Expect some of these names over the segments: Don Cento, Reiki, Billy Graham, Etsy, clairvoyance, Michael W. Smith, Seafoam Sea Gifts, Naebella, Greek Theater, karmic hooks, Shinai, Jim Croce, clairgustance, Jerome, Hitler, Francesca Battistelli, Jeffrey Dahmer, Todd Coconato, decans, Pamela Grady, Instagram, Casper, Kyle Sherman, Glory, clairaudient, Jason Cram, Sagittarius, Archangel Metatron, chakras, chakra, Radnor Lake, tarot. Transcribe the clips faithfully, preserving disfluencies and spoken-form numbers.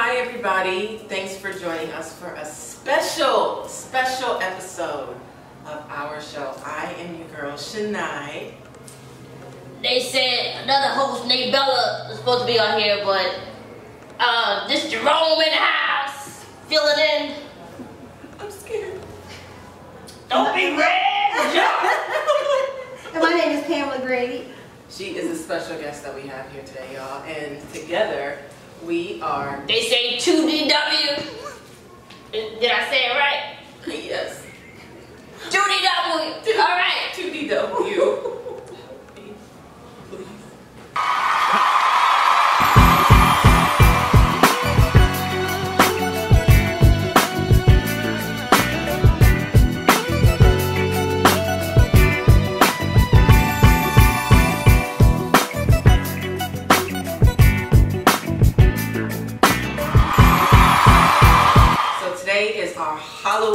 Hi everybody, thanks for joining us for a special, special episode of our show. I am your girl, Shinai. They said another host, Naebella, is supposed to be on here, but uh, this Jerome in the house, fill it in. I'm scared. Don't be red. And my name is Pamela Grady. She is a special guest that we have here today, y'all, and together, we are... They say two D W. Did I say it right? Yes. two D W. Two, all right. two D W.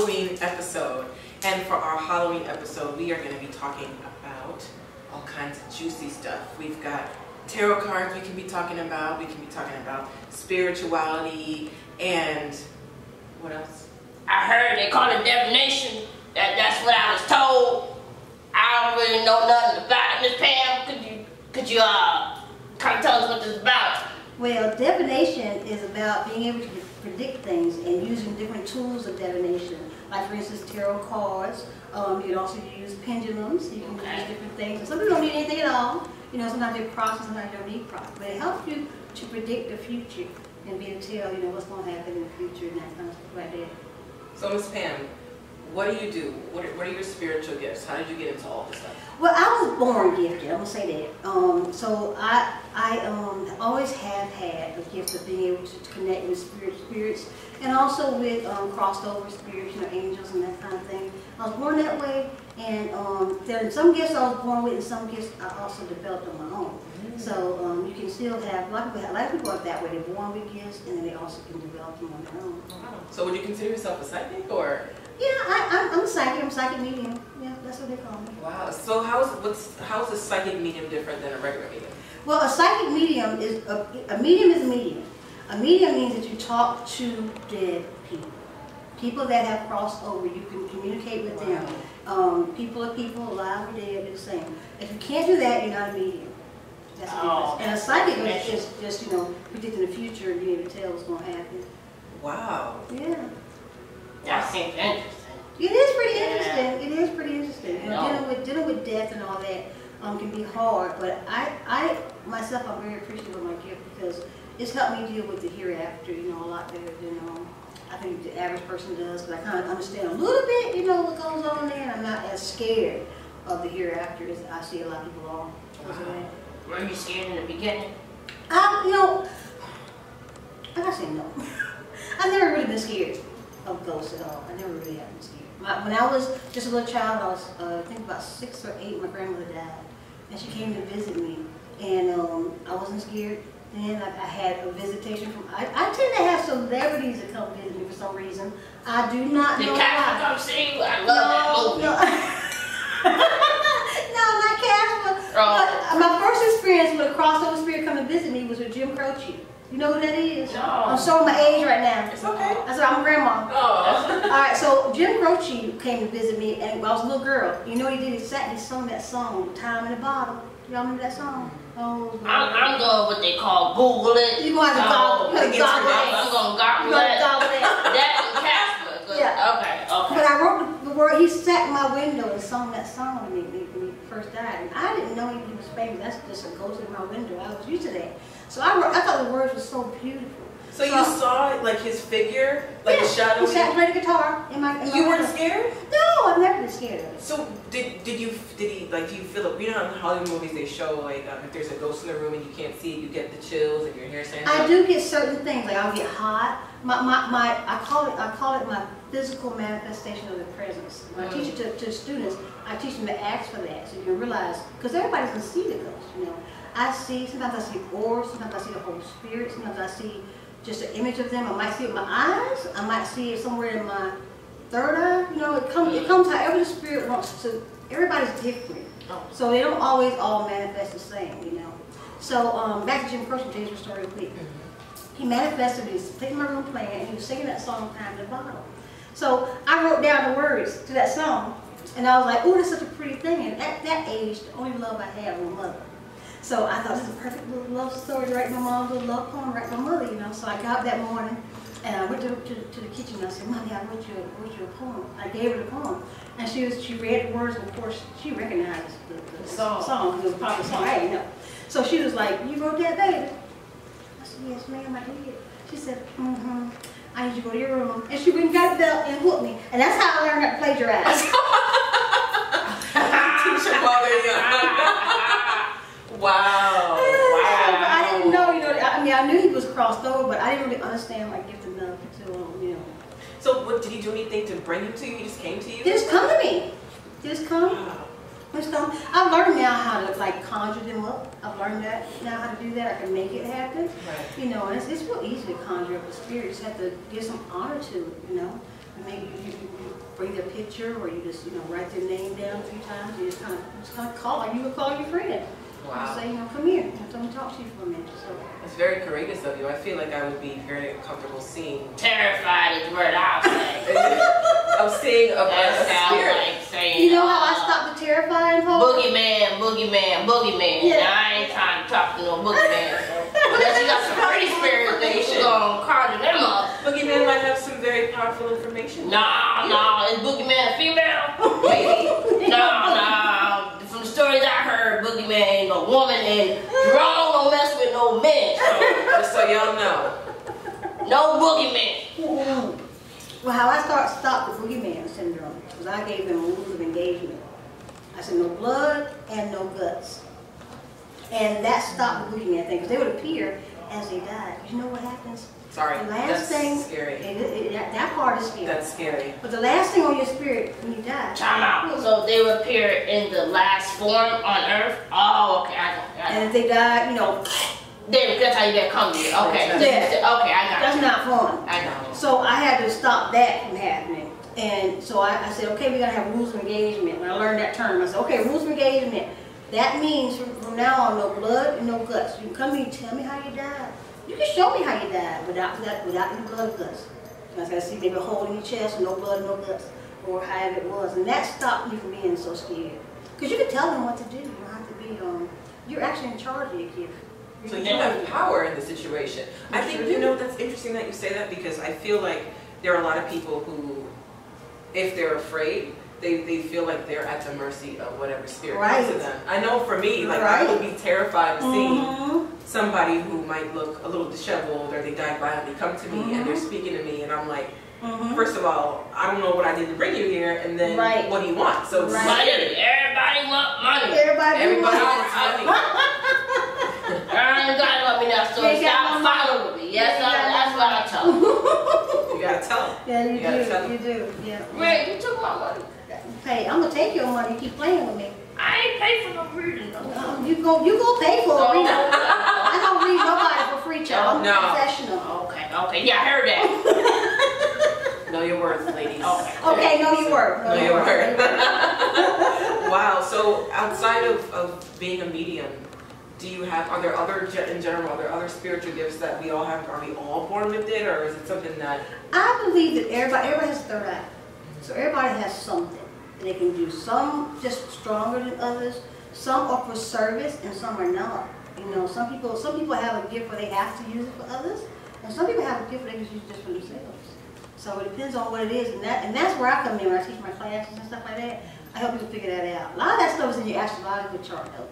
Halloween episode, and for our Halloween episode we are going to be talking about all kinds of juicy stuff. We've got tarot cards we can be talking about, we can be talking about spirituality, and what else? I heard they call it divination. That, that's what I was told. I don't really know nothing about it. Miss Pam, could you, could you uh, kind of tell us what this is about? Well, divination is about being able to predict things and using different tools of divination. Like for instance, tarot cards. Um, you can also use pendulums. You can okay. use different things. And some people don't need anything at all. You know, sometimes they process, sometimes they don't need process. But it helps you to predict the future and be able to tell, you know, what's going to happen in the future and that kind of stuff like that. So Miss Pam, what do you do? What are, what are your spiritual gifts? How did you get into all this stuff? Well, I was born gifted. I'm gonna say that. Um, so I, I um, always have had the gift of being able to connect with spirit, spirits, and also with um, crossed over spirits, you know, angels and that kind of thing. I was born that way, and um, there are some gifts I was born with, and some gifts I also developed on my own. Mm-hmm. So um, you can still have, a lot of people, a lot of people are that way. They're born with gifts, and then they also can develop them on their own. Wow. So would you consider yourself a psychic, or? Yeah, I, I'm, I'm a psychic. I'm a psychic medium. Yeah, that's what they call me. Wow. So how's what's how's a psychic medium different than a regular medium? Well, a psychic medium is a, a medium is a medium. A medium means that you talk to dead people, people that have crossed over. You can communicate with wow. them. Um, people are people, alive or dead, the same. If you can't do that, you're not a medium. That's what oh, and a psychic is just just you know predicting the future and being able to tell what's going to happen. Wow. Yeah. That seems interesting. It is pretty interesting. It is pretty interesting. And no. dealing with dealing with death and all that um, can be hard. But I, I myself, I'm very appreciative of my gift because it's helped me deal with the hereafter, you know, a lot better than um, I think the average person does. But I kind of understand a little bit, you know, what goes on there. And I'm not as scared of the hereafter as I see a lot of people are. Wow. Were you scared in the beginning? I, you know, like I say no. I've never really been scared of ghosts at all. I never really had this year. My, when I was just a little child, I was uh, I think about six or eight, my grandmother died. And she came to visit me. And um, I wasn't scared. Then I, I had a visitation from, I, I tend to have celebrities that come visit me for some reason. I do not know why. The Casper come see you? I love no, that movie. No, no not Casper. Oh. My first experience with a crossover spirit coming to visit me was with Jim Croce. You know who that is? No. I'm showing my age right now. It's okay. That's why I'm a grandma. Oh. All right, so Jim Croce came to visit me, and when I was a little girl, you know what he did? He sat and he sung that song, Time in the Bottle. Y'all remember that song? Oh. I'm, I'm going what they call Google it. You're going to have to gobble it. I'm going to gobble it. That was Casper. Yeah. Okay, okay. But I wrote the, the word, he sat in my window and sung that song when he, when he first died. And I didn't know he was famous. That's just a ghost in my window. I was used to that. So I, I thought the words were so beautiful. So, so you I, saw like his figure, like yeah, a shadow? He sat playing the guitar. In my, in my you weren't house. Scared? No, I've never been scared of it. So did did you did he like do you feel like, you know in Hollywood movies they show like um, if there's a ghost in the room and you can't see it, you get the chills and your hair stands up? I do get certain things, like I'll get hot. My my, my I call it I call it my physical manifestation of the presence. When mm. I teach it to, to students, I teach them to ask for that so you can realize, because everybody's gonna see the ghost, you know. I see, sometimes I see orbs, sometimes I see the whole spirit, sometimes I see just an image of them. I might see it with my eyes, I might see it somewhere in my third eye. You know, it comes, it comes however the spirit wants to. Everybody's different. Oh. So they don't always all manifest the same, you know. So um, back to Jim Croce, tell you a story quick. He manifested his pigment plan, and he was singing that song behind the bottle. So I wrote down the words to that song, and I was like, ooh, that's such a pretty thing. And at that age, the only love I had was mother. So I thought, this is a perfect little love story, right? My mom's little love poem, right? My mother, you know. So I got up that morning, and I went to, to, to the kitchen, and I said, Mommy, I wrote you, I wrote you a poem. I gave her the poem. And she was, she read the words, and of course, she recognized the, the, the song. song. It was a popular song, I didn't know. So she was like, you wrote that, baby? I said, yes, ma'am, I did. She said, mm-hmm. I need you to go to your room. And she went and got a belt and whooped me. And that's how I learned how to plagiarize. Teach your mother young. Wow. Wow. But I didn't know, you know, I mean, I knew he was crossed over, but I didn't really understand my gift enough to, um, you know. So what, did he do anything to bring him to you? He just came to you? He just come to me. He just come. Wow. Just come. I've learned now how to, like, conjure them up. I've learned that now how to do that. I can make it happen. Right. You know, and it's, it's real easy to conjure up a spirit. You just have to give some honor to it, you know. And maybe you, you bring their picture, or you just, you know, write their name down a few times. You just kind of, just kind of call. Like you would call your friend. Wow. You say, you know, come here. I'm going to talk to you for a minute. So. That's very courageous of you. I feel like I would be very uncomfortable seeing. Terrified is the word I'll say. I'm seeing a spirit. Like saying, you know how I stopped the terrifying part? Boogeyman, boogeyman, boogeyman. Yeah. Now, I ain't trying to talk to no boogeyman. Because you got some pretty spirits that you should go and conjure them up. Boogeyman might have some very powerful information. Nah, nah, is boogeyman a female? Maybe. Nah, nah. From the stories I heard, boogeyman ain't no woman, and Jerome don't mess with no men. So, just so y'all know. No boogeyman. Well, how I start stopped the boogeyman syndrome was I gave him rules of engagement. I said no blood and no guts, and that stopped the boogeyman thing because they would appear as they died. You know what happens? Sorry, the last that's thing, scary. It, it, it, that, that part is scary. That's scary. But the last thing on your spirit when you die. Time out. So they would appear in the last form on Earth. Oh, okay, I got it. And if they died, you know. David, that's how you get hungry. Okay. Yeah. Okay, I got That's you. not fun. I know. So I had to stop that from happening. And so I, I said, okay, we got to have rules of engagement. When I learned that term, I said, okay, rules of engagement. That means from now on, no blood and no guts. You come here, you tell me how you died. You can show me how you died without without, without any blood guts. Like I see, they were holding your chest, no blood, no guts, or however it was. And that stopped me from being so scared. Because you can tell them what to do. You don't have to be, um, you're actually in charge of your gift. So you have power in the situation. I think, you know, that's interesting that you say that because I feel like there are a lot of people who, if they're afraid, they, they feel like they're at the mercy of whatever spirit comes to them. I know for me, like right. I would be terrified of seeing mm-hmm. somebody who might look a little disheveled or they died violently come to me mm-hmm. and they're speaking to me and I'm like, mm-hmm. first of all, I don't know what I did to bring you here, and then right. what do you want? So right. money. Everybody want money. Everybody, everybody wants money. You gotta let me know, so stop following me. Yes, yeah, I, that's what I tell you. You gotta tell them. Yeah, you, you do. Tell you do. Yeah. Rick, you took my money. Hey, I'm gonna take your money. Keep playing with me. I ain't pay for no reading. No. No, you go. You go pay for it. No. I don't read nobody for free, child. I'm no. professional. Okay. Okay. Yeah, I heard that. Know your worth, ladies. Okay. Okay. Know your worth. Know your worth. Wow. So outside of of being a medium. Do you have, are there other, in general, are there other spiritual gifts that we all have? Are we all born with it, or is it something that? I believe that everybody, everybody has a third eye. So everybody has something that they can do. Some just stronger than others. Some are for service, and some are not. You know, some people, some people have a gift where they have to use it for others, and some people have a gift where they can use it just for themselves. So it depends on what it is, and that, and that's where I come in when I teach my classes and stuff like that. I help people figure that out. A lot of that stuff is in your astrological chart, though.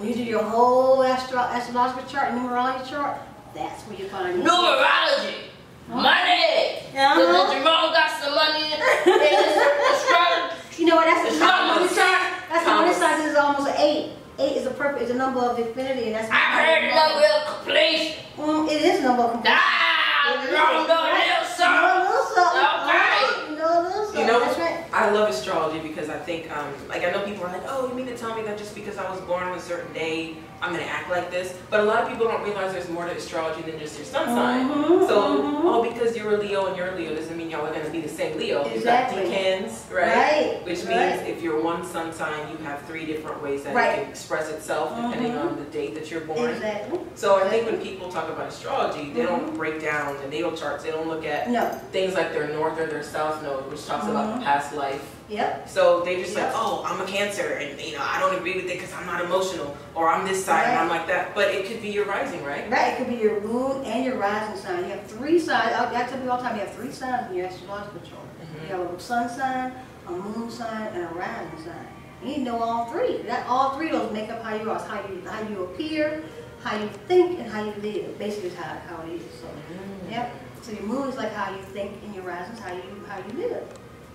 When you do your whole astro astrological chart, numerology chart, that's where you find numerology, money. Because uh -huh. Jerome got some money in his astrology. You know what? That's the number sign. That's the money sign is almost an eight. Eight is a perfect. Is a number of infinity, and that's. I heard the number of completion. Um, it is number of completion. Ah, Jerome know a little something. Know a little something. Okay. Know a little something. You know, that's right. I love astrology because I think, um, like I know people are like, oh, you mean to tell me that just because I was born on a certain day I'm going to act like this. But a lot of people don't realize there's more to astrology than just your sun sign. Mm-hmm, so, mm-hmm. oh, because you're a Leo and you're a Leo doesn't mean y'all are going to be the same Leo. Exactly. You've got decans, right? Right. Which means right. if you're one sun sign, you have three different ways that right. it can express itself depending mm-hmm. on the date that you're born. Exactly. So I think when people talk about astrology, they mm-hmm. don't break down the natal charts. They don't look at no. things like their north or their south node, which talks mm-hmm. about the past life. Yep. So they just yep. like, oh, I'm a Cancer, and you know, I don't agree with it because I'm not emotional, or I'm this side right. and I'm like that. But it could be your rising, right? Right. It could be your moon and your rising sign. You have three signs. I tell people all the time, you have three signs in your astrological chart. Mm-hmm. You have a sun sign, a moon sign, and a rising sign. You need to know all three. That all three of those make up how you are, how you how you appear, how you think, and how you live. Basically, is how how it is. So, mm-hmm. yep. So your moon is like how you think, and your rising is how you how you live.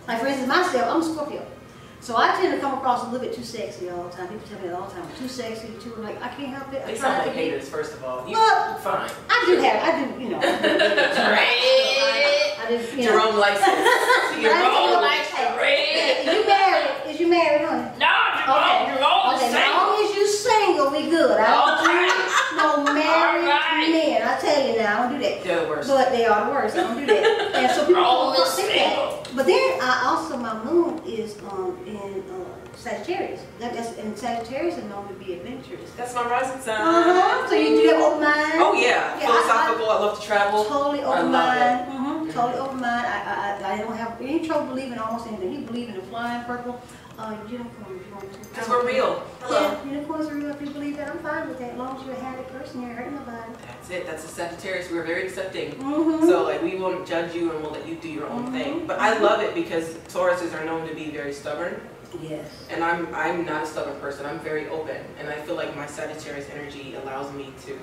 Like, for instance, myself, I'm a Scorpio. So I tend to come across a little bit too sexy all the time. People tell me that all the time. Too sexy, too, like, I can't help it. They sound like haters, first of all. You well, fine. I do have, I do, you know. I just, you know. Jerome likes it. Jerome likes the red. You married. Is you married, honey? No, Jerome. Jerome's single. As long as you single, we good. I don't do no married men. I tell you now, I don't do that. They're the worst. But they are the worst. I don't do that. And so people don't think that. But then I also, my moon is um, in uh, Sagittarius. That, that's, and Sagittarius is known to be adventurous. That's my rising sign. Uh-huh. So you do have open mind? Oh yeah, yeah philosophical, I, I, I love to travel. Totally open mind. Mm-hmm. Totally open mind. I, I, I don't have any trouble believing almost anything. You believe in the flying purple. Uh, unicorns. Because we're real. Hello. Yeah, unicorns are real. If you believe that, I'm fine with that. As long as you're a happy person, you're hurting nobody. That's it. That's a Sagittarius. We're very accepting. Mm-hmm. So like we won't judge you and we'll let you do your own mm-hmm. thing. But I love it because Tauruses are known to be very stubborn. Yes. And I'm I'm not a stubborn person. I'm very open, and I feel like my Sagittarius energy allows me to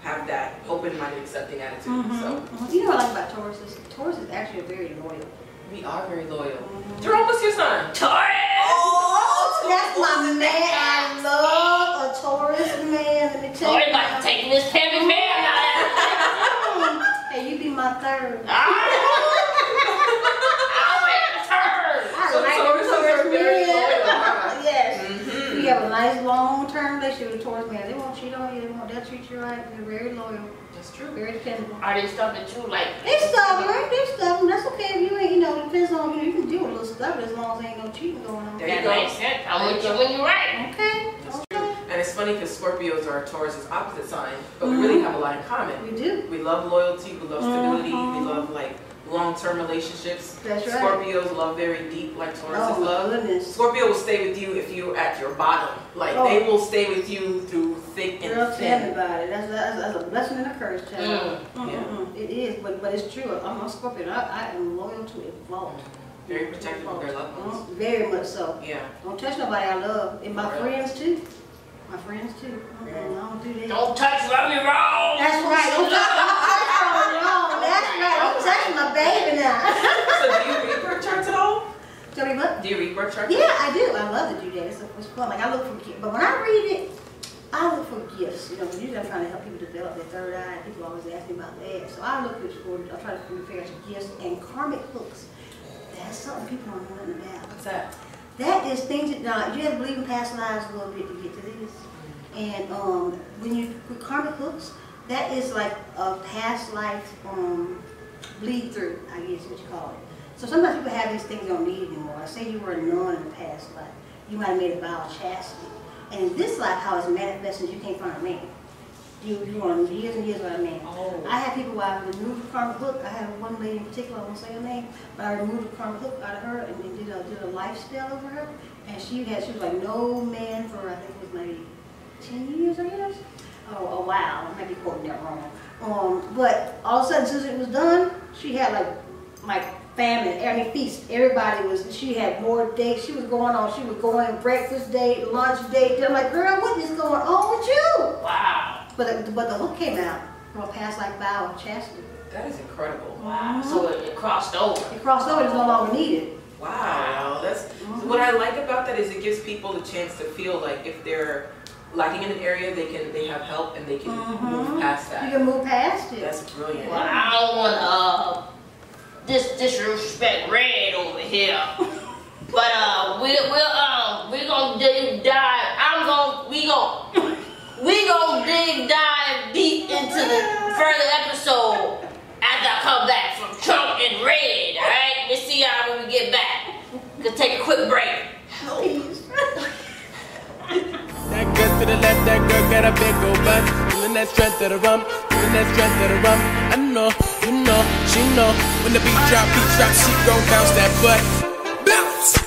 have that open-minded, accepting attitude. Mm-hmm. So mm-hmm. you know what I like about Tauruses? Tauruses actually are very loyal. We are very loyal. Mm-hmm. Jerome, what's your sign? Taurus! Oh, that's my man. I love a Taurus man. Let me tell you. Taurus like taking this pammy man. Hey, you be my third. I'll wait a turn. So Taurus are very loyal. Yes. Mm-hmm. You have a nice long-term relationship with a Taurus man. They won't cheat on you. They won't. They'll treat you right. They're very loyal. That's true. Very dependable. Are they stubborn too? Like they stubborn, right? They stubborn. That's okay if you ain't. You know, it depends on you. You can deal with a little stubborn as long as there ain't no cheating going on. There you go. I want you when you're right. Okay. That's okay. True. And it's funny because Scorpios are Taurus's opposite sign, but mm-hmm. we really have a lot in common. We do. We love loyalty. We love stability. Mm-hmm. We love like long-term relationships. That's right. Scorpios love very deep, like Taurus oh, love. Goodness. Scorpio will stay with you if you're at your bottom. Like oh. they will stay with you through thick and Girl, thin. Everybody. That's, that's, that's a blessing and a curse, child. Mm. Mm-hmm. Yeah. It is, but but it's true. I'm a Scorpio. I, I am loyal to a fault. Very protective of their loved ones. Mm-hmm. Very much so. Yeah. Don't touch nobody I love, and my really? friends too. My friends too. Mm-hmm. Yeah. I don't do that. Don't touch. Love me wrong. That's right. Don't touch. I'm touching my baby now. So do you read birth charts at all? Tell me what? Do you read birth charts? Yeah, I do. I love to do that. It's, it's fun. Like I look for gifts, but when I read it, I look for gifts. You know, usually I'm trying to help people develop their third eye. People always ask me about that, so I look for. I try to compare gifts and karmic hooks. That's something people don't know nothing about. What's that? That is things that now you have to believe in past lives a little bit to get to this. And um, when you with karmic hooks, that is like a past life. Um, bleed through, I guess is what you call it. So sometimes people have these things they don't need anymore. Like say you were a nun in the past life. You might have made a vow of chastity. And in this life, how it's manifesting, you can't find a man. You you want years and years without a man. Oh. I had people who I removed the karmic hook. I had one lady in particular, I won't say her name, but I removed the karmic hook out of her and then did a, did a life spell over her. And she had, she was like no man for, I think it was maybe ten years or years? Oh, a while. I might be quoting that wrong. Um, but all of a sudden, since it was done, she had like my family, every feast. Everybody was. She had more dates. She was going on. She was going breakfast date, lunch date. I'm like, girl, what is going on with you? Wow. But the, but the hook came out from a past like vow of chastity. That is incredible. Wow. Mm-hmm. So it, it crossed over. It crossed over. It was no longer needed. Wow. That's mm-hmm. what I like about that is it gives people the chance to feel like if they're lacking in an area, they can they have help and they can mm-hmm. move past that. You can move past it. That's brilliant. Well, I don't want uh this disrespect red over here, but uh we we um uh, we gonna dive. I'm gonna we gonna we episode after I come back from Trump and Red, alright? We'll see y'all when we get back. We'll take a quick break. Please. That girl to the left, that girl got a big old butt. Feeling that strength of the rump, feeling that strength of the rump. I know, you know, she know. When the beat drop, beat drop, she gon' bounce that butt. Bounce!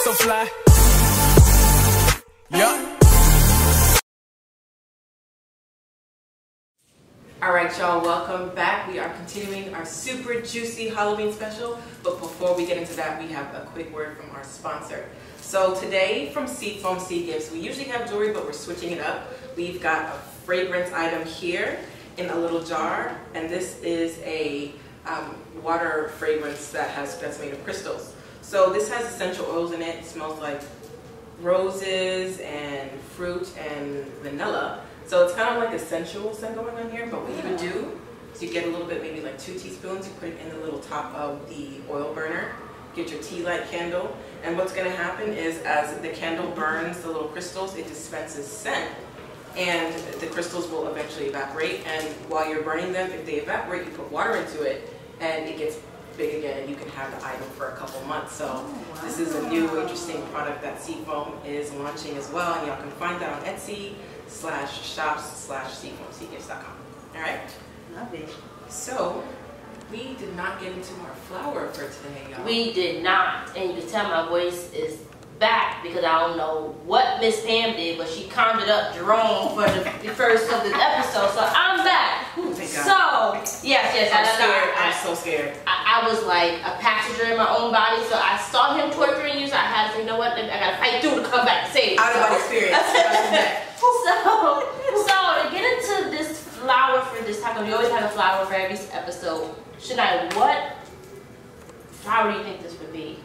So fly. Yeah. All right, y'all, welcome back. We are continuing our super juicy Halloween special, but before we get into that, we have a quick word from our sponsor. So today from Seafoam Sea Gifts, we usually have jewelry, but we're switching it up. We've got a fragrance item here in a little jar, and this is a um, water fragrance that has that's made of crystals. So this has essential oils in it. It smells like roses and fruit and vanilla. So it's kind of like a sensual scent going on here, but what you would do is you get a little bit, maybe like two teaspoons, you put it in the little top of the oil burner, get your tea light candle, and what's gonna happen is as the candle burns the little crystals, it dispenses scent, and the crystals will eventually evaporate, and while you're burning them, if they evaporate, you put water into it, and it gets big again, and you can have the item for a couple months. So oh, wow. This is a new interesting product that Seafoam is launching as well, and y'all can find that on Etsy slash shops slash seafoam sea gifts dot com. All right, love it. So we did not get into our flower for today, y'all. We did not, and you can tell my voice is back because I don't know what Miss Pam did, but she conjured up Jerome for the, the first of this episode. So I'm back. Ooh, thank God. So yes, yes, I'm I, scared. I, I'm so scared. I, I was like a passenger in my own body, so I saw him torturing you, so I had to, you know what, I gotta fight through to come back and save you. Out of my experience. so, so to get into this flower for this taco, we always have a flower for every episode. Shinai, what flower do you think this would be?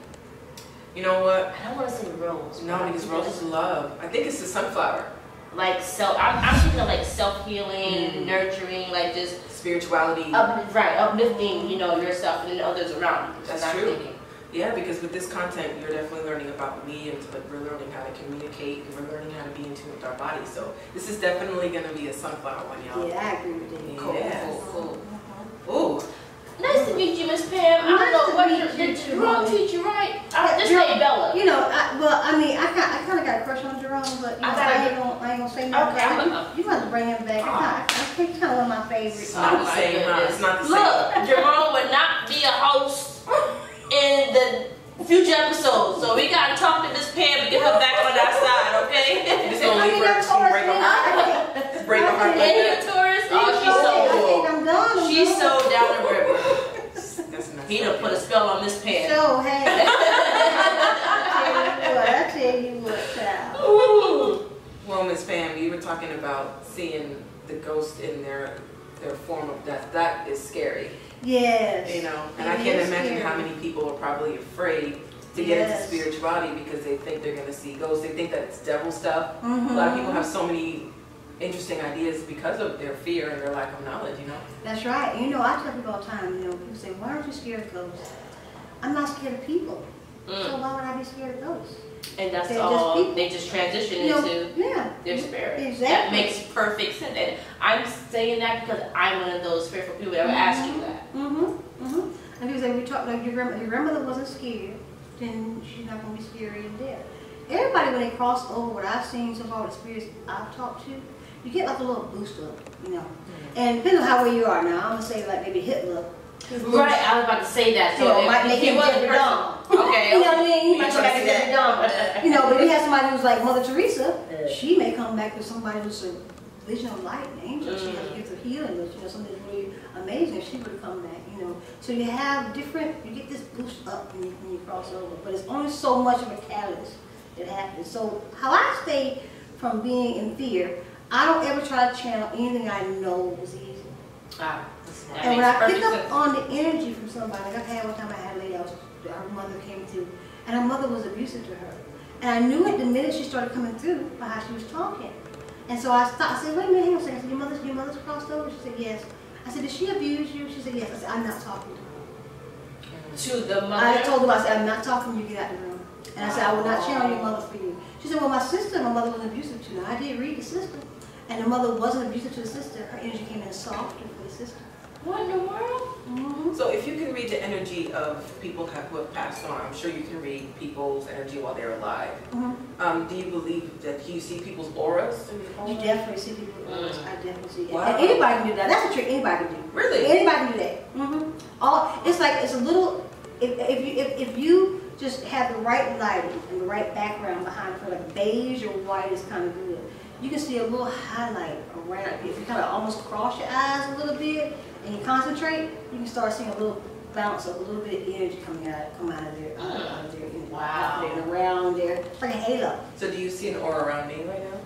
You know what? I don't want to say rose. No, because rose is love. I think it's the sunflower. Like self, I'm, I'm thinking of like self-healing, mm. nurturing, like just spirituality, up, right? Uplifting, you know, yourself and then others around you. That's, That's true. Yeah, because with this content, you're definitely learning about the mediums, but we're learning how to communicate, and we're learning how to be in tune with our body. So this is definitely going to be a sunflower one, y'all. Yeah, I agree with you. Cool, yeah. cool, cool. Ooh. Nice to meet you, Miss Pam. Nice I don't know what you did. Jerome teach you right? Uh, this Naebella. You know, I, well, I mean, I got, I kind of got a crush on Jerome, but you know, I, I ain't gonna, I ain't gonna say nothing. Okay, I'm gonna, you got to bring him back. Oh. Not, he's kind of one of my favorites. It's not the same. It's not the same. Look, Jerome would not be a host in the future episodes, so we gotta talk to Miss Pam and get her back on our side, okay? It's gonna leave her to break on her. Break on her. And you're a tourist. Oh, she's so cool. She's so down the river. He done put a spell on Miss Pam. So, hey. I tell you what, I tell you what, child. Well, Miss Pam, you were talking about seeing the ghost in their their form of death. That is scary. Yes. You know, and it I can't imagine scary. how many people are probably afraid to get yes. into spirituality because they think they're going to see ghosts. They think that it's devil stuff. Mm-hmm. A lot of people have so many interesting ideas because of their fear and their lack of knowledge, you know? That's right. You know, I tell people all the time, you know, people say, why aren't you scared of ghosts? I'm not scared of people. Mm. So why would I be scared of ghosts? And that's They're all, just they just transition you know, into yeah, their spirit. Exactly. That makes perfect sense. And I'm saying that because I'm one of those fearful people that would mm-hmm. ask you that. Mm-hmm, mm-hmm. And people say, we talk like your grandmother, your grandmother wasn't scared, then she's not going to be scared in death. Everybody, when they cross over, what I've seen so far, the spirits I've talked to, you get like a little boost up, you know. Mm-hmm. And depending on how well you are now, I'm going to say like maybe Hitler. Right, I was about to say that. So you know, might make him Jeffrey Dahmer. Okay. You know what I mean? He might make him Jeffrey Dahmer. You know, but if you have somebody who's like Mother Teresa, yeah. she may come back with somebody who's a vision of light and angel. Mm-hmm. She has gifts of healing, you know, something that's really amazing. She would come back, you know. So you have different, you get this boost up when you, when you cross over. But it's only so much of a catalyst that happens. So how I stay from being in fear, I don't ever try to channel anything I know is easy. Ah, and when I pick up sense. on the energy from somebody, like I had one time I had a lady, I was, her mother came through, and her mother was abusive to her. And I knew it the minute she started coming through by how she was talking. And so I stopped, I said, wait a minute, hang on a second. I said, your mother's, your mother's crossed over? She said, yes. I said, did she abuse you? She said, yes. I said, I'm not talking to her. To the mother? I told her, I said, I'm not talking to you. Get out of the room. And I said, I will not channel your mother for you. She said, well, my sister, my mother wasn't abusive to her. I did read the sister. And the mother wasn't abusive to the sister. Her energy came in softer for the sister. What in the world? Mm-hmm. So if you can read the energy of people who have passed on, I'm sure you can read people's energy while they're alive. Mm-hmm. um, do you believe that do you see people's auras? You definitely see people's auras. Mm. I definitely see it. Wow. And anybody can do that. That's a trick anybody can do. Really? Anybody can do that. Mm-hmm. All, it's like, it's a little, if, if, you, if, if you just have the right lighting and the right background behind for like beige or white is kind of good. You can see a little highlight around, if you kind of almost cross your eyes a little bit, and you concentrate, you can start seeing a little bounce of a little bit of energy coming out, come out of there, out of, out of there, and wow. And around there, it's like a halo. So do you see an aura around me right now?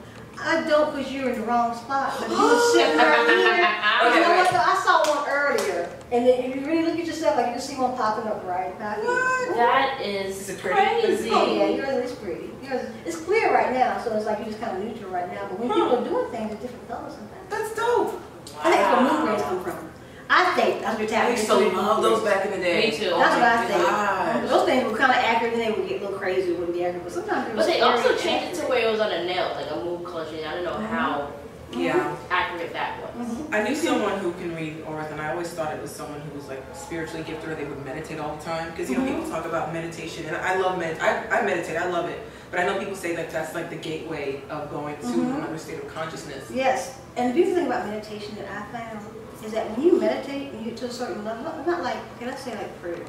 I don't, because you're in the wrong spot. But you were sitting right here. And you know what? Though? I saw one earlier, and then if you really look at yourself, like you can see one popping up right back. What? That is it's crazy. Oh, yeah, yours is pretty. Yours is, it's clear right now, so it's like you're just kind of neutral right now. But when hmm. people are doing things, it's different colors sometimes. That's dope. Wow. I think that's where moon rays come from. I think that's what happened. I used to love those back in the day. Me too. That's what I think. Gosh. Those things were kind of accurate, and they would get a little crazy. It wouldn't be accurate, but sometimes. But they also changed it to where it was on a nail, like a moon color change. I don't know mm-hmm. how yeah. accurate that was. Mm-hmm. I knew someone who can read auras, and I always thought it was someone who was like spiritually gifted, or they would meditate all the time. Because you know, mm-hmm. people talk about meditation, and I love med. I, I meditate. I love it. But I know people say that that's like the gateway of going to mm-hmm. another state of consciousness. Yes, and the beautiful thing about meditation that I found. Is that when you meditate and you get to a certain level, not like, okay, let's say like prayer.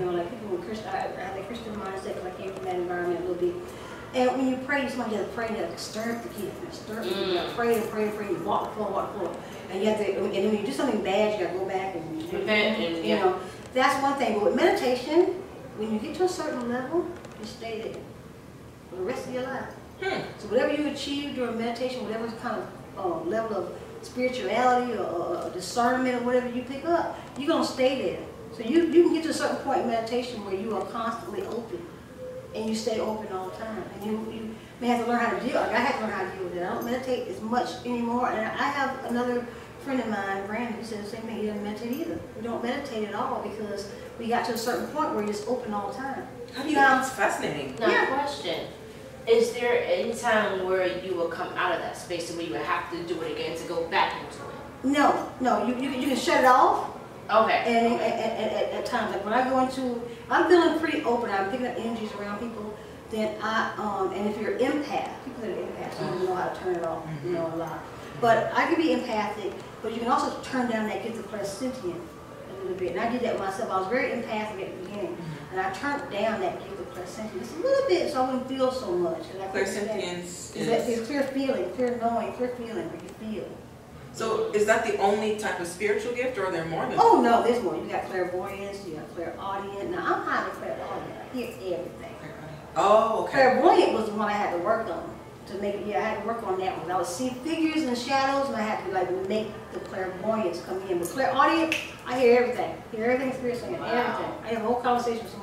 You know, like people with Christian, I have a Christian mindset because I came from that environment a little bit. And when you pray, you sometimes have to pray and you have to stir up the gift and stir up the gift. You have to pray and pray and pray and walk forward, walk forward. And you have to, and then when you do something bad, you got to go back and you know, you know, that's one thing. But with meditation, when you get to a certain level, you stay there for the rest of your life. Hmm. So whatever you achieve during meditation, whatever kind of um, level of spirituality or discernment or whatever you pick up, you're going to stay there. So you, you can get to a certain point in meditation where you are constantly open and you stay open all the time. And you, you may have to learn how to deal. Like I have to learn how to deal with it. I don't meditate as much anymore. And I have another friend of mine, Brandon, who said the same thing. He doesn't meditate either. We don't meditate at all because we got to a certain point where you're just open all the time. How do you know? That's fascinating. Now, yeah. Question. Is there any time where you will come out of that space and where you would have to do it again to go back into it? No, no. You, you, you can shut it off. Okay. And okay. At, at, at, at times, like when I go into, I'm feeling pretty open. I'm picking up energies around people. Then I, um, and if you're an empath, people that are empaths don't know how to turn it off, you know, a lot. But I can be empathic, but you can also turn down that gift of clairsentient a little bit. And I did that myself. I was very empathic at the beginning, and I turned down that gift. It's a little bit, so I wouldn't feel so much. Clairsentience is that, it's clear feeling, clear knowing, clear feeling where you feel. So is that the only type of spiritual gift, or are there more than? Oh no, there's more. You got clairvoyance, you got clairaudient. Now I'm highly clairaudient. I hear everything. Oh, okay. Clairvoyant was the one I had to work on to make it. Yeah, I had to work on that one. I would see figures and shadows, and I had to like make the clairvoyance come in. But clairaudient, I hear everything. I hear everything spiritually. Wow. Everything. I have a whole conversation with somebody.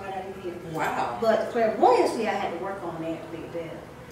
Wow. But clairvoyancy, I had to work on that to be better.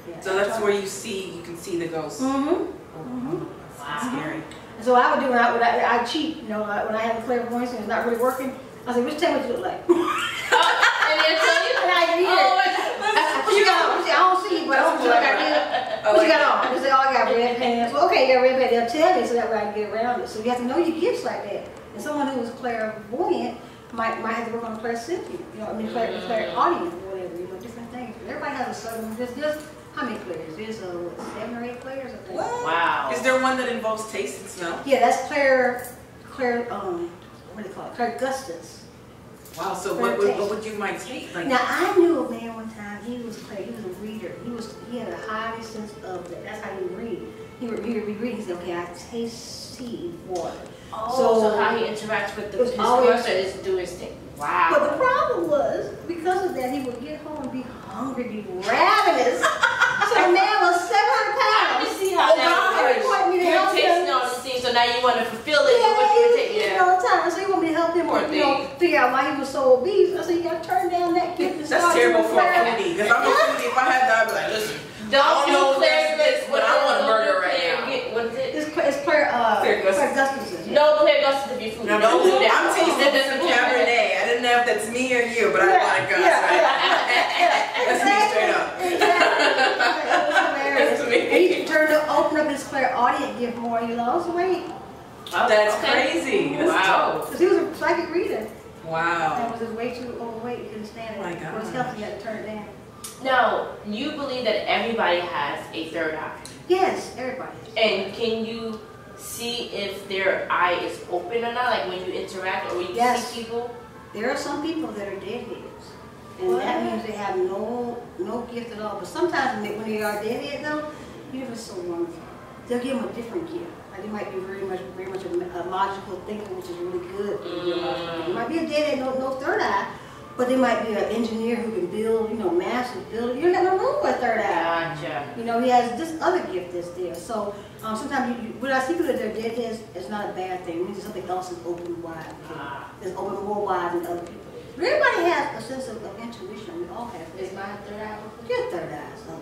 Yeah. So that's where you see, you can see the ghosts. Mm-hmm. Oh, mm-hmm. That's wow. Scary. And so I would do when I, when I, I cheat, you know, when I have the clairvoyancy and it's not really working, I say, which tell what you look like? Oh, and then tell you what I did. What you got on? I don't see you, but I don't see what I did. What you got on? They say, oh, I got red pants. Well, okay, you got red pants. They'll tell me so that way I can get around it. So you have to know your gifts like that. And someone who is clairvoyant, Might, might have to work on clairsentient, you know, I mean, clair, clairaudient or whatever, you know, different things. Everybody has a certain, there's, there's how many players? There's uh, what, seven or eight players, I think. What? Wow. Is there one that involves taste and smell? Yeah, that's clair, clair, um, what do they call it? Clairgustance. Wow, so what, what, what would you might take? Like now, I knew a man one time, he was clair, he was a reader. He was, he had a high sense of that. That's how you read. He would read, read, read. He said, okay, I taste sea water. Oh, so, so how he interacts with the, his always, is do his thing. Wow. But the problem was, because of that, he would get home and be hungry, be ravenous. So the man was seven hundred pounds. You see how that is. You're tasting all the things, so now you want to fulfill it. Yeah, what you're taking yeah. all the time. So you want me to help him with, you know, figure out why he was so obese. I said, you got to turn down that gift. That's start terrible for Kennedy. Because I'm going to if I had that, I'd be like, listen, don't, don't know this, but I want a burger right now. What is it? It's, it's clear. uh, Fair Gustus. No, Fair Gustus would be food. No, don't do that. I'm tasting this from Cabernet. I didn't know if that's me or you, but yeah, I like Gus. Yeah, right? yeah, yeah. That's exactly. me straight up. Exactly. That's me. And you can turn to open up this clairaudient gift more. You lost weight. Oh, that's crazy. That's wow. Because he was a psychic reader. Wow. That was his way too overweight. He couldn't stand it. Oh my God. It was healthy. He had to turn it down. Now, you believe that everybody has a third eye. Yes, everybody. And can you see if their eye is open or not? Like when you interact or when you yes. see people? There are some people that are deadheads. And what? That means they have no no gift at all. But sometimes when they are deadheads though, you know, it's so wonderful. They'll give them a different gift. Like it might be very much very much a, a logical thinker, which is really good. Mm. It might be a deadhead, no, no third eye. But they might be an engineer who can build, you know, massive buildings. You don't have no room for a third eye. Gotcha. You know, he has this other gift that's there. So um, sometimes you, you, when I see people that they're deadheads, it's not a bad thing. It means something else is open wide. Ah. It's open more wide than other people. But everybody has a sense of, of intuition. We all have. Is my third eye open? Your third eye is open.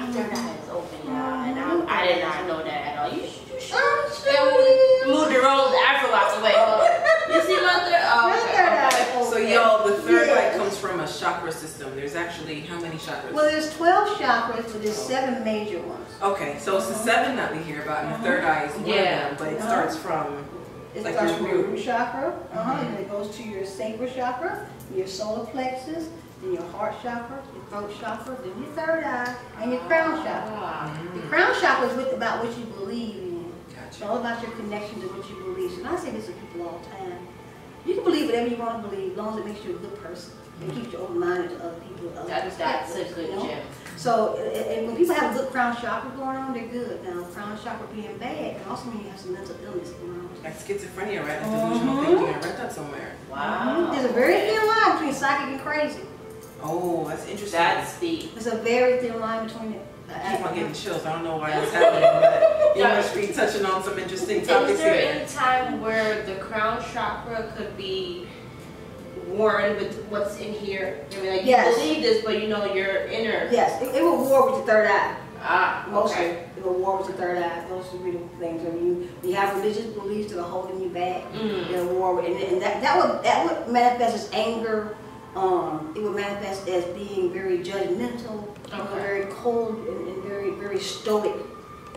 My third eye is open, y'all. And I, I did not know that at all. You, you should. I'm sure. And we moved Jerome's afro locks away. You see my third eye? So y'all, the third yeah. eye comes from a chakra system. There's actually how many chakras? Well, there's twelve chakras, but there's seven major ones. Okay, so it's the seven that we hear about, and the third eye is one yeah. of them, but it starts from it like starts your root chakra, uh-huh, mm-hmm. and it goes to your sacral chakra, your solar plexus, then your heart chakra, your throat chakra, then your third eye, and your crown chakra. Mm-hmm. The crown chakra is with about what you believe in. Gotcha. It's all about your connection to what you believe. And I say this to people all the time. You can believe whatever you want to believe, as long as it makes you a good person. It keeps you open-minded to other people. Other that, that's a good you know? Gem. So, and, and when people have a good crown chakra going on, they're good. Now, crown chakra being bad can also mean you have some mental illness going on. Like schizophrenia, right? That's delusional mm-hmm. thinking. I read that somewhere. Wow. Mm-hmm. There's a very thin line between psychic and crazy. Oh, that's interesting. That's deep. There's a very thin line between it. I keep on getting chills. I don't know why that's happening, but you must be touching on some interesting topics. Is there here. any time where the crown chakra could be worn with what's in here? I mean, like yes. you believe this, but you know your inner. Yes, it, it will war with the third eye. Ah, mostly okay. it will war with the third eye. Those are beautiful things. When you you have religious beliefs that are holding you back, mm. it'll war with, and, and that that would that would manifest as anger. Um, it would manifest as being very judgmental. Okay. Very cold and, and very, very stoic.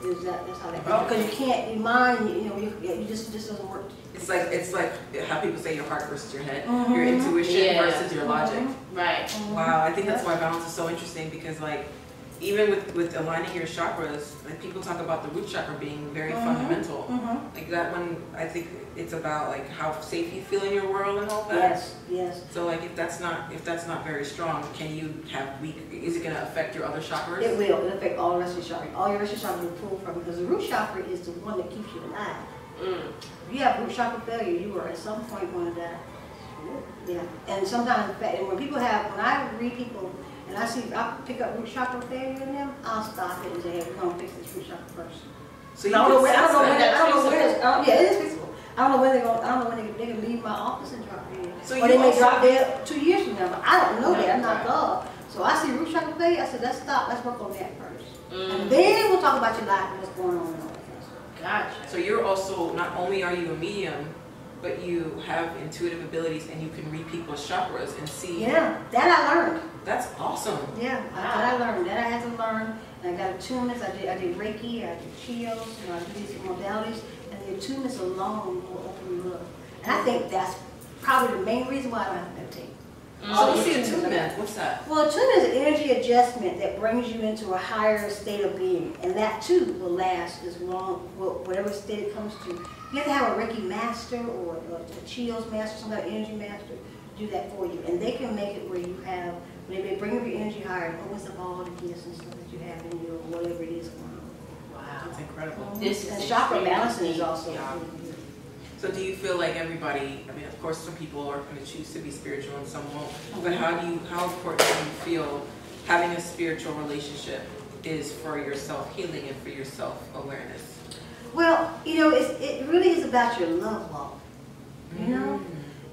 Is that, that's how that goes. Because you can't, your mind, you know, you, you just, just doesn't work. It's like, it's like how people say your heart versus your head, mm-hmm. your intuition yeah. versus your logic. Mm-hmm. Right. Mm-hmm. Wow, I think that's why balance is so interesting because, like, even with, with aligning your chakras, like people talk about the root chakra being very mm-hmm. fundamental. Mm-hmm. Like that one, I think it's about like how safe you feel in your world and all that. Yes, yes. So like if that's not if that's not very strong, can you have weak? Is it going to affect your other chakras? It will. It'll affect all the rest of your chakras. All your rest of your chakras will pull from because the root chakra is the one that keeps you alive. Mm. If you have root chakra failure, you are at some point going to die. Yeah. And sometimes, and when people have, when I read people. And I see, I pick up root chakra failure in them, I'll stop it and say, hey, we're going to fix this root chakra first. So you don't know where, I don't know when, I don't know where, um, yeah, it is fixable. I don't know when they're going, I don't know when they can leave my office and drop dead. So or they may drop dead two years from now, but I don't know that, I'm not God. So I see root chakra failure, I said, let's stop, let's work on that first. Mm. And then we'll talk about your life and what's going on and all that. Gotcha. So you're also, not only are you a medium, but you have intuitive abilities and you can read people's chakras and see. Yeah, that I learned. That's awesome. Yeah, wow. I, I learned that. I had to learn. And I got attunements. I did, I did Reiki, I did Chios, and I did these modalities. And the attunements alone will open you up. And I think that's probably the main reason why I don't have to meditate. Oh, what's the attunement? What's that? Well, attunement is an energy adjustment that brings you into a higher state of being. And that, too, will last as long, whatever state it comes to. You have to have a Reiki master or a Chios master, some kind of energy master, do that for you. And they can make it where you have, they may bring up your energy higher and opens up all the gifts and stuff that you have in you, or whatever it is. Wow. That's incredible. Mm-hmm. This is and chakra balancing is also yeah. really good. So do you feel like everybody, I mean, of course, some people are going to choose to be spiritual and some won't, but how do you, how important do you feel having a spiritual relationship is for your self-healing and for your self-awareness? Well, you know, it's, it really is about your love walk, you mm. know?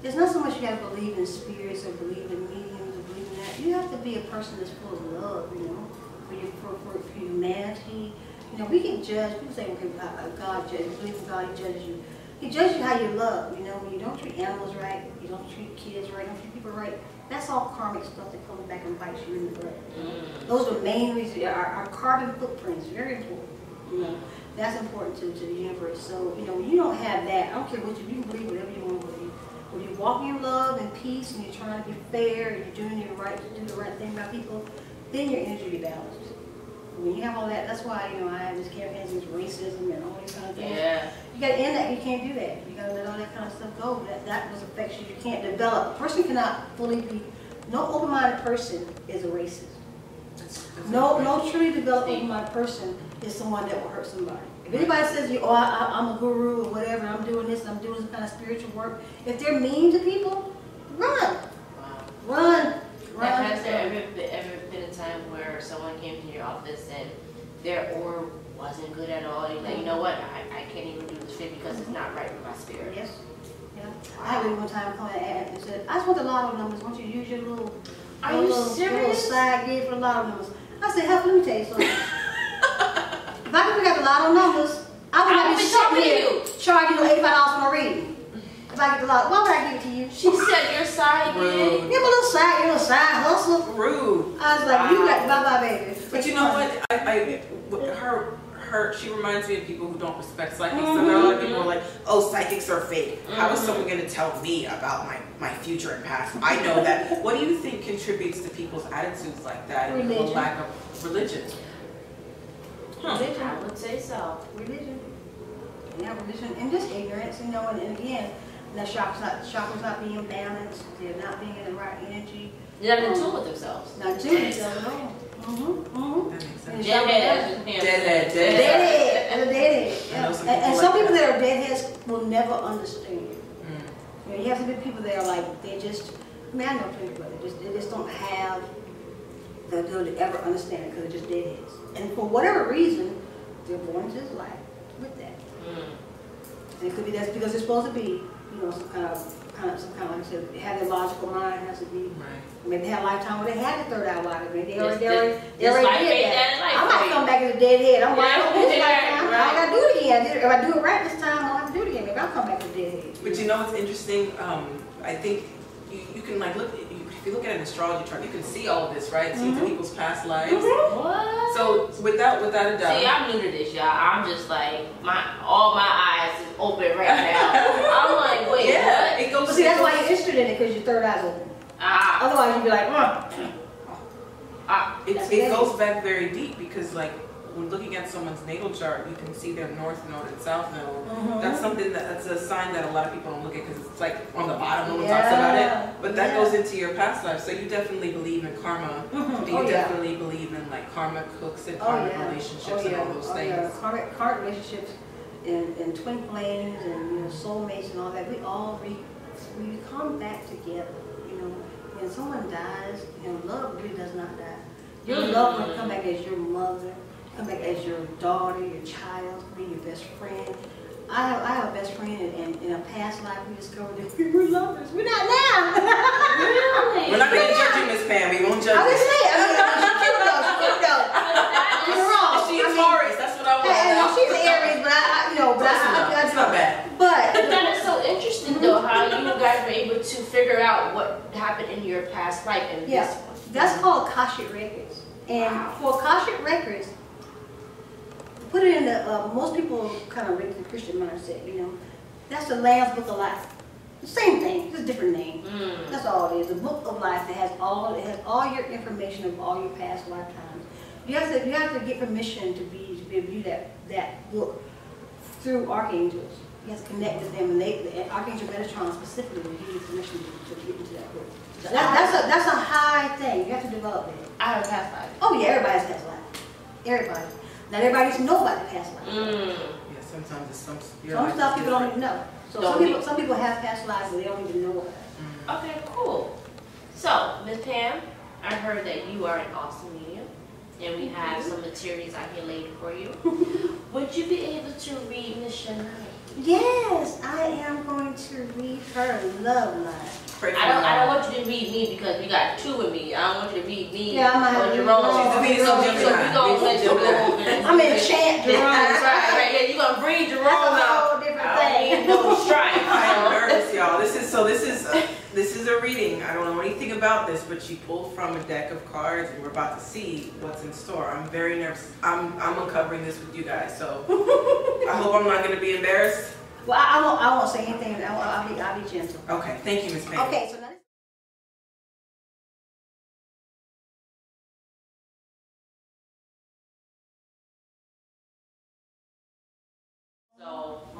There's not so much you have to believe in spirits or believe in mediums or believe in that. You have to be a person that's full of love, you know, for, your, for, for, for humanity, You know, we can judge. People say, okay, God judges. Believe in God, He judges you. He judges you how you love. You know, when you don't treat animals right, you don't treat kids right, you don't treat people right, that's all karmic stuff that comes back and bites you in the butt. You know? Those are the main reasons. Our, our carbon footprint is very important. You know, that's important to, to the universe. So, you know, when you don't have that, I don't care what you, you can believe whatever you want to believe. When you walk in love and peace and you're trying to be fair and you're doing your right to do the right thing by people, then your energy balances. When you have all that, that's why, you know, I have this campaign against racism and all these kind of things. Yeah. You got to end that. You can't do that. You got to let all that kind of stuff go. That that just affects you. You can't develop. A person cannot fully be. No open-minded person is a racist. That's, that's no, no truly developed open-minded person is someone that will hurt somebody. If anybody says, "You, oh, I, I, I'm a guru or whatever, I'm doing this, I'm doing this kind of spiritual work," if they're mean to people, run, wow. run, run. Has there ever been, ever been a time where someone came to your office and their aura wasn't good at all? You're like, you know what? I, I can't even do this shit because it's not right with my spirit. Yes. Yeah. I had one time call and said, "I just want the lotto numbers. Won't you use your little, Are your you little, serious? little side gig for the lotto numbers?" I said, "Help, let me tell you something. If I could figure out the lotto numbers, I would not be sitting here charging you eighty-five dollars for a reading. If I get the lotto, why would I give it to you?" She said, "Your side gig. Give me a little side, your little side hustle." Rude. I was like, wow. "You got bye bye, baby." But you know what? I, I her. Her, she reminds me of people who don't respect psychics. Mm-hmm. So there are a lot of people who are like, "Oh, psychics are fake. Mm-hmm. How is someone going to tell me about my, my future and past? I know that." What do you think contributes to people's attitudes like that? Religion. And the lack of religion. Huh. Religion, I would say so. Religion. Yeah, religion. And just ignorance, you know, and, and again, the chakra's not, chakra's not being balanced. They're not being in the right energy. They're not in tune with themselves. Not in tune with themselves. Mm-hmm, mm-hmm. That makes sense. Deadhead. Deadhead. Deadhead. Deadhead. Yeah. And, and some people that are deadheads will never understand. Mm. You know, you have to be people that are like, they just, I mean, I know people, but they just, they just don't have the ability to ever understand it because they're just deadheads. And for whatever reason, they're born into this life with that. Mm. And it could be that's because they're supposed to be, you know, some kind of. Kind of, some kind of, like I said, have their logical mind, has to be, right. Maybe they had a lifetime where they had a third eye lottery. Maybe they already, they already, they already like did that. that I might come back as a deadhead. I'm like, yeah, this lifetime, right. I gotta do it again. If I do it right this time, I don't have to do it again. Maybe I'll come back as a deadhead. But you know what's interesting? Um, I think you, you can, like, look, if you look at an astrology chart, you can see all of this, right? See mm-hmm. people's past lives. Mm-hmm. What? So, without, without a doubt. See, I'm new to this, y'all. I'm just like, my all my eyes is open right now. I'm like, wait, yeah, what? It goes, see, that's goes, why you're interested in it, because your third eye's open. Ah. Otherwise, you'd be like, mm. ah. It, it goes back very deep, because, like, when looking at someone's natal chart, you can see their north node and south node. Mm-hmm. That's something that, that's a sign that a lot of people don't look at because it's like on the bottom, no one yeah. talks about it. But that yeah. goes into your past life. So you definitely believe in karma. Mm-hmm. Do you oh, definitely yeah. believe in like karmic hooks and karmic oh, yeah. relationships oh, yeah. and all those oh, things? Yeah. Karmic, karmic relationships and, and twin flames and you know, soulmates and all that. We all re, we come back together. You know, when someone dies, you know, love really does not die. Your mm-hmm. love will come back as your mother. Come back as your daughter, your child, be your best friend. I have, I have a best friend, and in a past life we discovered that we were lovers. We're not now. Really? We're not going to judge you, Miss Pam. We won't judge you. I was saying, I mean, she's cute though. She's cute though. You're wrong. She's I mean, Taurus. That's what I want. I, I know, she's Aries, but I, I you know, but I, I, I, it's not bad. But that is so interesting, though, how you guys were able to figure out what happened in your past life and yeah. this one. That's called Akashic Records, and wow. for Akashic Records. Put it in the, uh, most people kind of read the Christian mindset, you know. That's the Lamb's Book of Life. The same thing, just a different name. Mm. That's all it is. The Book of Life that has all, it has all your information of all your past lifetimes. You have to, you have to get permission to be, to be able to do that, that book through archangels. You have to connect with them, and they, the Archangel Metatron specifically will give you permission to, to get into that book. So that, that's, a, that's a high thing. You have to develop it. I have a past life. Oh yeah, everybody's past life. Everybody. Not everybody needs to know about the past life. Mm. Yeah, sometimes it's some. Some stuff people don't even know. So don't some people, some people have past lives and they don't even know about it. Mm. Okay, cool. So, Miz Pam, I heard that you are an awesome medium, and we have mm-hmm. some materials I can lay for you. Would you be able to read Miz Shinai? Yes, I am going to read her love life. I don't. I don't want you to read me because we got two with me. I don't want you to read me yeah, or Jerome. So we gonna let Jerome. I'm in chant Jerome. Right, right. Yeah, you gonna bring Jerome out. I don't know, strike. I'm nervous, y'all. This is so. This is a, this is a reading. I don't know anything about this, but she pulled from a deck of cards, and we're about to see what's in store. I'm very nervous. I'm I'm uncovering this with you guys, so I hope I'm not gonna be embarrassed. Well, I won't. I won't say anything. I'll, I'll be. I'll be gentle. Okay. Thank you, Miss Pam. Okay. So.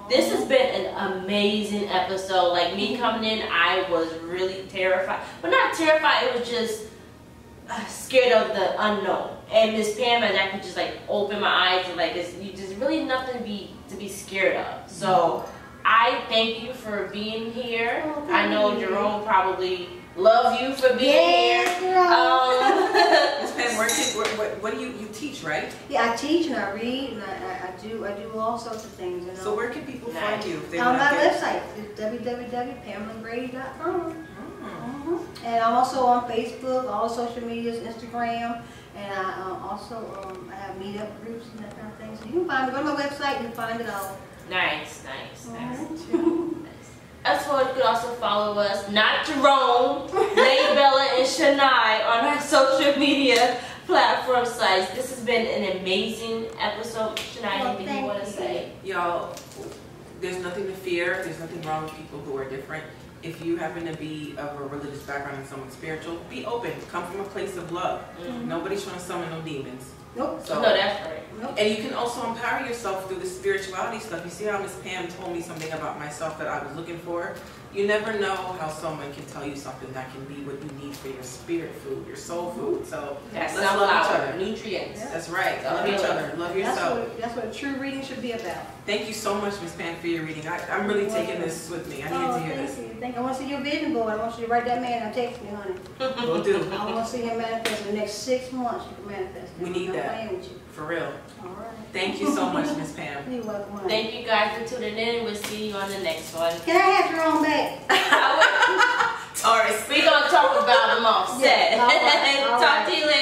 This has been an amazing episode. Like me coming in, I was really terrified. But not terrified, it was just uh, scared of the unknown. And Miss Pam and I could just like open my eyes and like it's you just really nothing to be to be scared of. So I thank you for being here. Oh, I know Jerome probably love you for being yes, here. Um, Miss Pam, where did, where, what, what do you, you teach, right? Yeah, I teach and I read and I, I, I do I do all sorts of things. You know? So where can people nice. find you? If they on my get... website, it's w w w dot pamela grady dot com. Mm. Mm-hmm. And I'm also on Facebook, all social medias, Instagram, and I um, also um, I have meetup groups and that kind of thing. So you can find me. Go to my website and find it all. Nice, nice, mm-hmm. nice. Too. Well, you could also follow us, not Jerome, Naebella, and Shinai on our social media platform sites. This has been an amazing episode. Shinai, well, anything you want to say? Y'all, there's nothing to fear. There's nothing wrong with people who are different. If you happen to be of a religious background and someone spiritual, be open. Come from a place of love. Mm-hmm. Nobody's trying to summon no demons. Nope. So, no, that's right. Nope. And you can also empower yourself through the spirituality stuff. You see how Miss Pam told me something about myself that I was looking for? You never know how someone can tell you something that can be what you need for your spirit food, your soul food. So that's let's love each other. Nutrients. Yeah. That's right. Love okay. each other. Love yourself. That's what, that's what a true reading should be about. Thank you so much, Miss Pam, for your reading. I, I'm really well, taking this with me. I oh, need to hear thank this. You. Thank you. I want to see your vision board. I want you to write that man down. Text me, honey. We'll do. I want to see him manifest in the next six months. You can manifest. We need that. For real. All right. Thank you so much, Miss Pam. You're welcome. Thank you guys for tuning in. We'll see you on the next one. Can I have your own back? All right. We're going to talk about them off set. Yeah. All right. All right. Talk to you later.